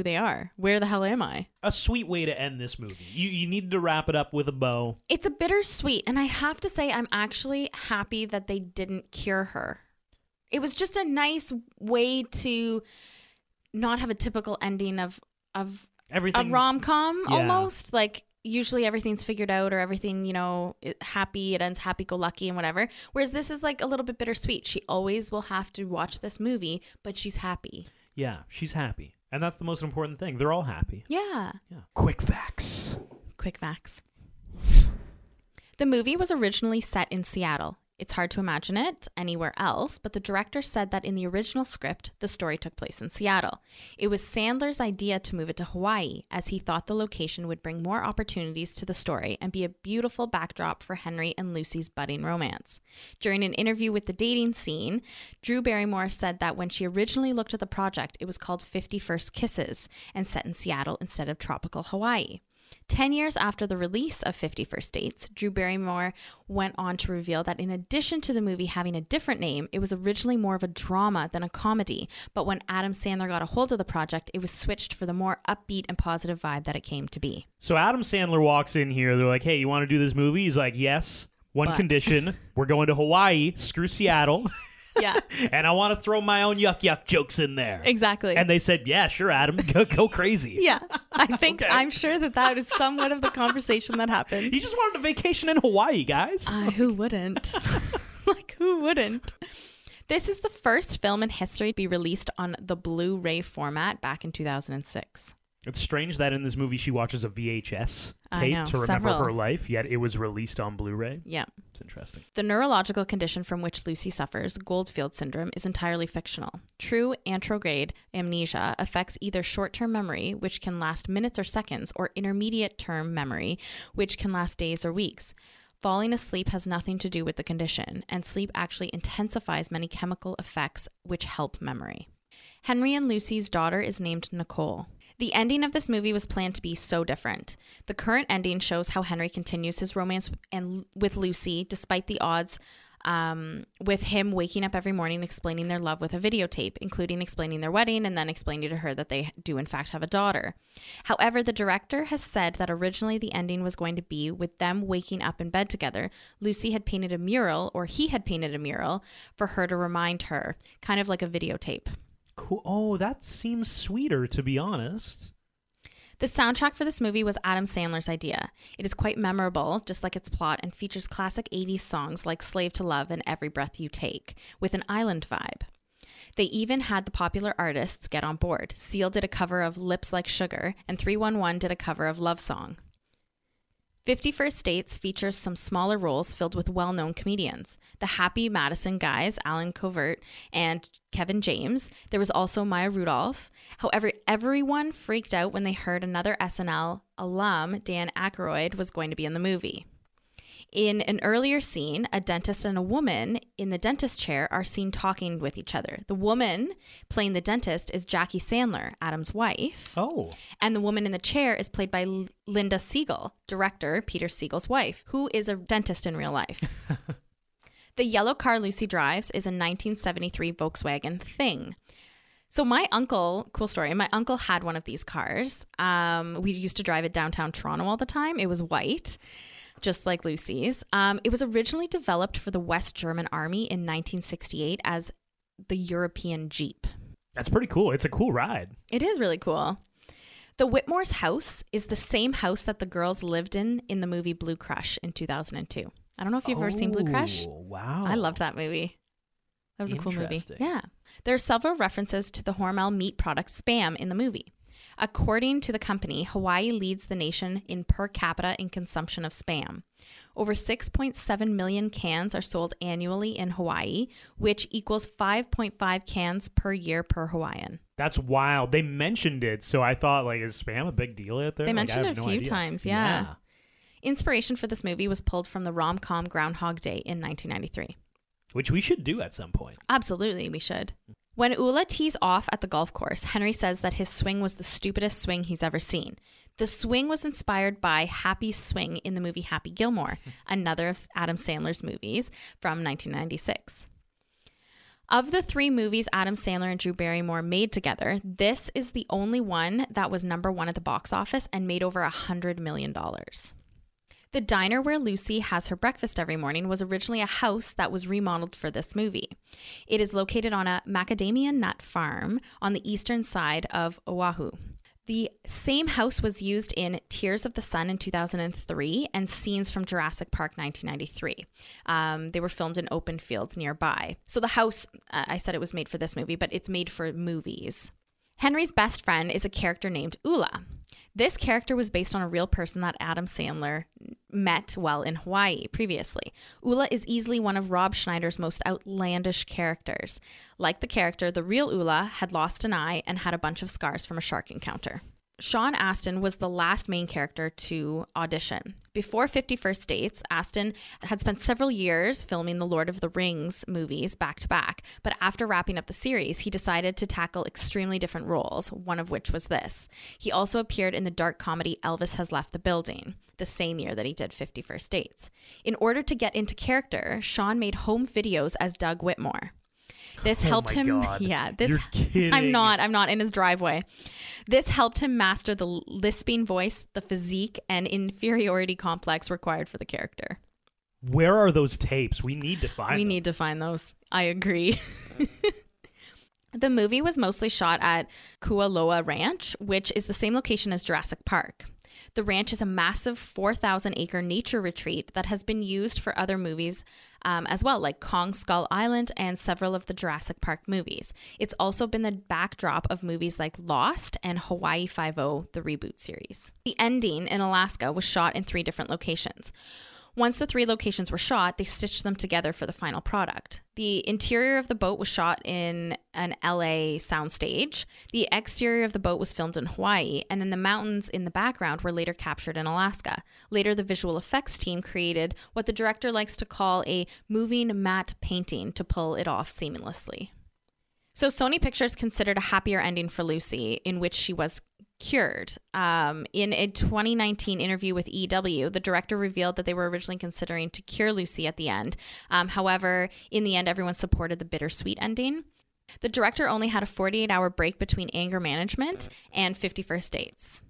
they are. Where the hell am I? A sweet way to end this movie. You needed to wrap it up with a bow. It's a bittersweet, and I have to say I'm actually happy that they didn't cure her. It was just a nice way to not have a typical ending of a rom-com almost. Like, usually everything's figured out or everything, it ends happy-go-lucky and whatever. Whereas this is like a little bit bittersweet. She always will have to watch this movie, but she's happy. Yeah, she's happy. And that's the most important thing. They're all happy. Yeah. Quick facts. The movie was originally set in Seattle. It's hard to imagine it anywhere else, but the director said that in the original script, the story took place in Seattle. It was Sandler's idea to move it to Hawaii, as he thought the location would bring more opportunities to the story and be a beautiful backdrop for Henry and Lucy's budding romance. During an interview with the dating scene, Drew Barrymore said that when she originally looked at the project, it was called 50 First Kisses and set in Seattle instead of tropical Hawaii. 10 years after the release of 50 First Dates, Drew Barrymore went on to reveal that in addition to the movie having a different name, it was originally more of a drama than a comedy. But when Adam Sandler got a hold of the project, it was switched for the more upbeat and positive vibe that it came to be. So Adam Sandler walks in here. They're like, hey, you want to do this movie? He's like, yes, one condition. We're going to Hawaii. Screw Seattle. Yeah. And I want to throw my own yuck jokes in there. Exactly. And they said, yeah, sure, Adam, go crazy. Yeah. I think okay. I'm sure that is somewhat of the conversation that happened. You just wanted a vacation in Hawaii, guys. Who wouldn't? Who wouldn't? This is the first film in history to be released on the Blu-ray format back in 2006. It's strange that in this movie she watches a VHS tape to remember her life, yet it was released on Blu-ray. Yeah. It's interesting. The neurological condition from which Lucy suffers, Goldfield syndrome, is entirely fictional. True anterograde amnesia affects either short-term memory, which can last minutes or seconds, or intermediate-term memory, which can last days or weeks. Falling asleep has nothing to do with the condition, and sleep actually intensifies many chemical effects which help memory. Henry and Lucy's daughter is named Nicole. The ending of this movie was planned to be so different. The current ending shows how Henry continues his romance with Lucy despite the odds, with him waking up every morning explaining their love with a videotape, including explaining their wedding and then explaining to her that they do in fact have a daughter. However, the director has said that originally the ending was going to be with them waking up in bed together. Lucy had painted a mural, or he had painted a mural, for her to remind her, kind of like a videotape. Cool. Oh, that seems sweeter, to be honest. The soundtrack for this movie was Adam Sandler's idea. It is quite memorable, just like its plot, and features classic 80s songs like Slave to Love and Every Breath You Take, with an island vibe. They even had the popular artists get on board. Seal did a cover of Lips Like Sugar, and 311 did a cover of Love Song. 50 First Dates features some smaller roles filled with well-known comedians. The Happy Madison guys, Alan Covert and Kevin James. There was also Maya Rudolph. However, everyone freaked out when they heard another SNL alum, Dan Aykroyd, was going to be in the movie. In an earlier scene, a dentist and a woman in the dentist chair are seen talking with each other. The woman playing the dentist is Jackie Sandler, Adam's wife. Oh. And the woman in the chair is played by Linda Segal, director Peter Segal's wife, who is a dentist in real life. The yellow car Lucy drives is a 1973 Volkswagen Thing. So my uncle, cool story, my uncle had one of these cars. We used to drive it downtown Toronto all the time. It was white, just like Lucy's. It was originally developed for the West German Army in 1968 as the European Jeep. That's pretty cool. It's a cool ride. It is really cool. The Whitmore's house is the same house that the girls lived in the movie Blue Crush in 2002. I don't know if you've ever seen Blue Crush. Wow. I loved that movie. That was a cool movie. Yeah. There are several references to the Hormel meat product Spam in the movie. According to the company, Hawaii leads the nation in per capita in consumption of Spam. Over 6.7 million cans are sold annually in Hawaii, which equals 5.5 cans per year per Hawaiian. That's wild. They mentioned it, so I thought, like, is Spam a big deal out there? They mentioned it a few times, yeah. Inspiration for this movie was pulled from the rom-com Groundhog Day in 1993. Which we should do at some point. Absolutely, we should. When Ula tees off at the golf course, Henry says that his swing was the stupidest swing he's ever seen. The swing was inspired by Happy's swing in the movie Happy Gilmore, another of Adam Sandler's movies from 1996. Of the three movies Adam Sandler and Drew Barrymore made together, this is the only one that was number one at the box office and made over $100 million. The diner where Lucy has her breakfast every morning was originally a house that was remodeled for this movie. It is located on a macadamia nut farm on the eastern side of Oahu. The same house was used in Tears of the Sun in 2003 and scenes from Jurassic Park 1993. They were filmed in open fields nearby. So the house, I said it was made for this movie, but it's made for movies. Henry's best friend is a character named Ula. This character was based on a real person that Adam Sandler met while in Hawaii previously. Ula is easily one of Rob Schneider's most outlandish characters. Like the character, the real Ula had lost an eye and had a bunch of scars from a shark encounter. Sean Astin was the last main character to audition. Before 50 First Dates, Astin had spent several years filming the Lord of the Rings movies back to back, but after wrapping up the series, he decided to tackle extremely different roles, one of which was this. He also appeared in the dark comedy Elvis Has Left the Building, the same year that he did 50 First Dates. In order to get into character, Sean made home videos as Doug Whitmore. This helped him. God. Yeah, this. You're kidding. I'm not in his driveway. This helped him master the lisping voice, the physique, and inferiority complex required for the character. Where are those tapes? We need to find them. We need to find those. I agree. The movie was mostly shot at Kualoa Ranch, which is the same location as Jurassic Park. The ranch is a massive 4,000-acre nature retreat that has been used for other movies as well, like Kong Skull Island and several of the Jurassic Park movies. It's also been the backdrop of movies like Lost and Hawaii Five-0, the reboot series. The ending in Alaska was shot in 3 different locations. Once the 3 locations were shot, they stitched them together for the final product. The interior of the boat was shot in an LA soundstage. The exterior of the boat was filmed in Hawaii, and then the mountains in the background were later captured in Alaska. Later, the visual effects team created what the director likes to call a moving matte painting to pull it off seamlessly. So Sony Pictures considered a happier ending for Lucy, in which she was cured. In a 2019 interview with EW, the director revealed that they were originally considering to cure Lucy at the end. However, in the end, everyone supported the bittersweet ending. The director only had a 48-hour break between Anger Management and 50 First Dates.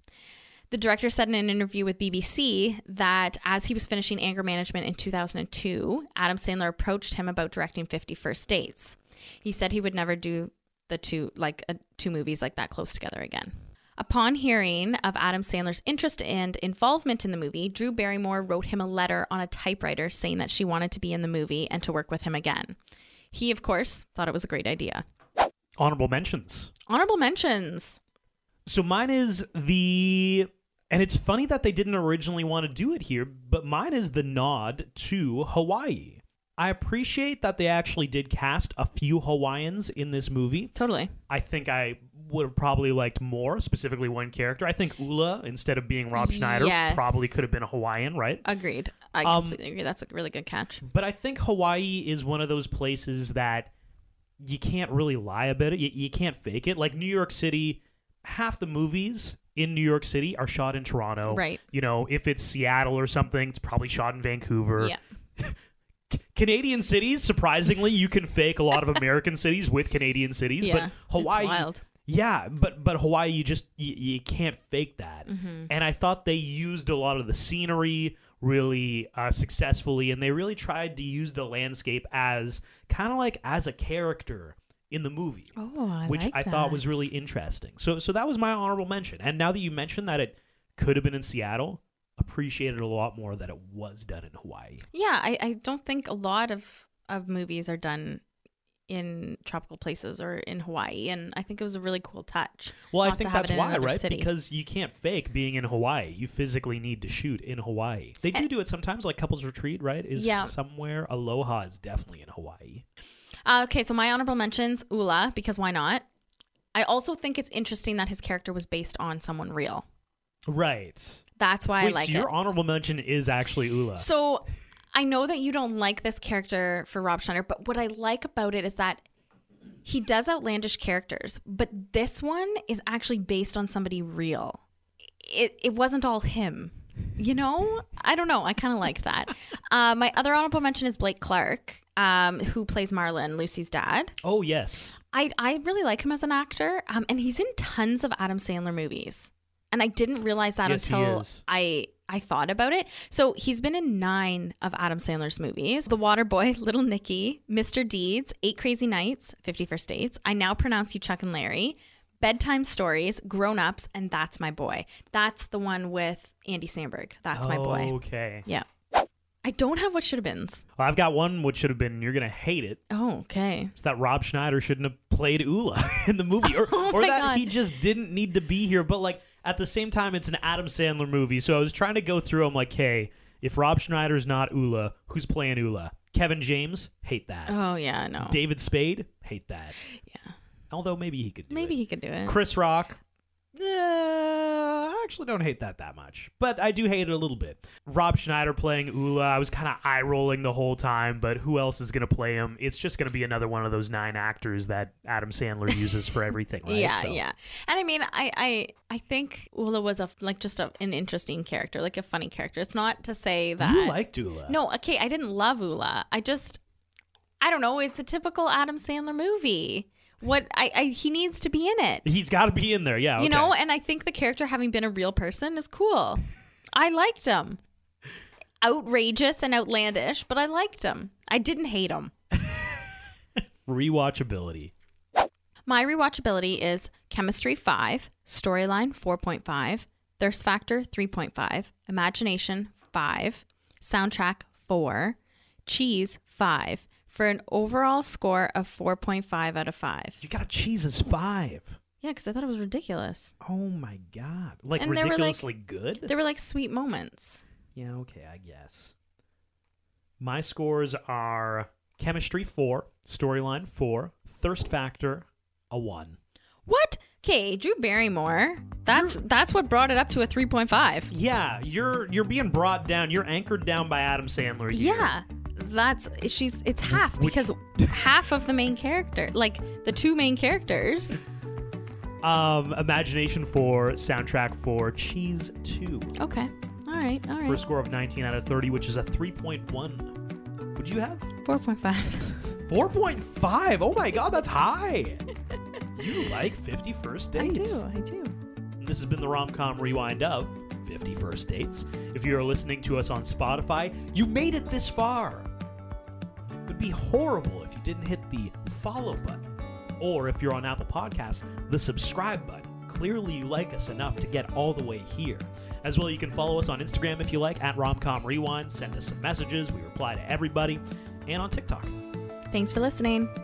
The director said in an interview with BBC that as he was finishing Anger Management in 2002, Adam Sandler approached him about directing 50 First Dates. He said he would never do the two movies like that close together again. Upon hearing of Adam Sandler's interest and involvement in the movie, Drew Barrymore wrote him a letter on a typewriter saying that she wanted to be in the movie and to work with him again. He, of course, thought it was a great idea. Honorable mentions. Honorable mentions. So mine is and it's funny that they didn't originally want to do it here, but mine is the nod to Hawaii. I appreciate that they actually did cast a few Hawaiians in this movie. Totally. I think I would have probably liked more, specifically one character. I think Ula, instead of being Rob Schneider, probably could have been a Hawaiian, right? Agreed. I completely agree. That's a really good catch. But I think Hawaii is one of those places that you can't really lie about it. You can't fake it. Like New York City, half the movies in New York City are shot in Toronto. Right. You know, if it's Seattle or something, it's probably shot in Vancouver. Yeah. Canadian cities, surprisingly, you can fake a lot of American cities with Canadian cities, yeah, but Hawaii, it's wild. Yeah, but Hawaii, you just you can't fake that. Mm-hmm. And I thought they used a lot of the scenery really successfully, and they really tried to use the landscape as kind of like as a character in the movie, I thought was really interesting. So that was my honorable mention. And now that you mentioned that it could have been in Seattle, appreciated a lot more that it was done in Hawaii. Yeah, I don't think a lot of movies are done in tropical places or in Hawaii, and I think it was a really cool touch. Well, I think that's why, right? City. Because you can't fake being in Hawaii. You physically need to shoot in Hawaii. They do it sometimes, like Couples Retreat, right? Somewhere. Aloha is definitely in Hawaii. Okay, so my honorable mentions, Ula, because why not? I also think it's interesting that his character was based on someone real. Right. That's why I like it. Your honorable mention is actually Ula. So I know that you don't like this character for Rob Schneider, but what I like about it is that he does outlandish characters, but this one is actually based on somebody real. It wasn't all him, you know? I don't know. I kind of like that. My other honorable mention is Blake Clark, who plays Marlon, Lucy's dad. Oh, yes. I really like him as an actor, and he's in tons of Adam Sandler movies. And I didn't realize that until I thought about it. So he's been in 9 of Adam Sandler's movies. The Water Boy, Little Nicky, Mr. Deeds, 8 Crazy Nights, 50 First Dates, I Now Pronounce You Chuck and Larry, Bedtime Stories, Grown Ups, and That's My Boy. That's the one with Andy Samberg. That's My Boy. Okay. Yeah. I don't have what should have been. Well, I've got one what should have been. You're going to hate it. Oh, okay. It's that Rob Schneider shouldn't have played Ula in the movie. Or that God. He just didn't need to be here. But like, at the same time, it's an Adam Sandler movie, so I was trying to go through. I'm like, hey, if Rob Schneider's not Ula, who's playing Ula? Kevin James? Hate that. Oh, yeah, I know. David Spade? Hate that. Yeah. Although maybe he could do it. Maybe he could do it. Chris Rock? I actually don't hate that much, but I do hate it a little bit. Rob Schneider playing Ula, I was kind of eye-rolling the whole time, but who else is going to play him? It's just going to be another one of those 9 actors that Adam Sandler uses for everything, right? Yeah. And I mean, I think Ula was an interesting character, like a funny character. It's not to say that... You liked Ula. No, okay, I didn't love Ula. I don't know, it's a typical Adam Sandler movie. He needs to be in it. He's got to be in there, yeah. Okay. You know, and I think the character having been a real person is cool. I liked him. Outrageous and outlandish, but I liked him. I didn't hate him. Rewatchability. My rewatchability is Chemistry 5, Storyline 4.5, Thirst Factor, 3.5. Imagination, 5. Soundtrack, 4. Cheese, 5. For an overall score of 4.5 out of 5. You got a cheese as 5. Yeah, because I thought it was ridiculous. Oh, my God. Like, and ridiculously good? There were, like, sweet moments. Yeah, okay, I guess. My scores are Chemistry, 4. Storyline, 4. Thirst Factor, a 1. What? Okay, Drew Barrymore. That's what brought it up to a 3.5. Yeah, you're being brought down. You're anchored down by Adam Sandler here. Yeah. It's half, because half of the main character, like the two main characters. Imagination 4, soundtrack 4, cheese 2. Okay. All right. For a score of 19 out of 30, which is a 3.1. Would you have? 4.5. 4.5? Oh my God, that's high. You like 50 First Dates. I do. This has been the Romcom Rewind of 50 First Dates. If you are listening to us on Spotify, you made it this far. It would be horrible if you didn't hit the follow button. Or if you're on Apple Podcasts, the subscribe button. Clearly you like us enough to get all the way here. As well, you can follow us on Instagram if you like, @RomcomRewind. Send us some messages. We reply to everybody. And on TikTok. Thanks for listening.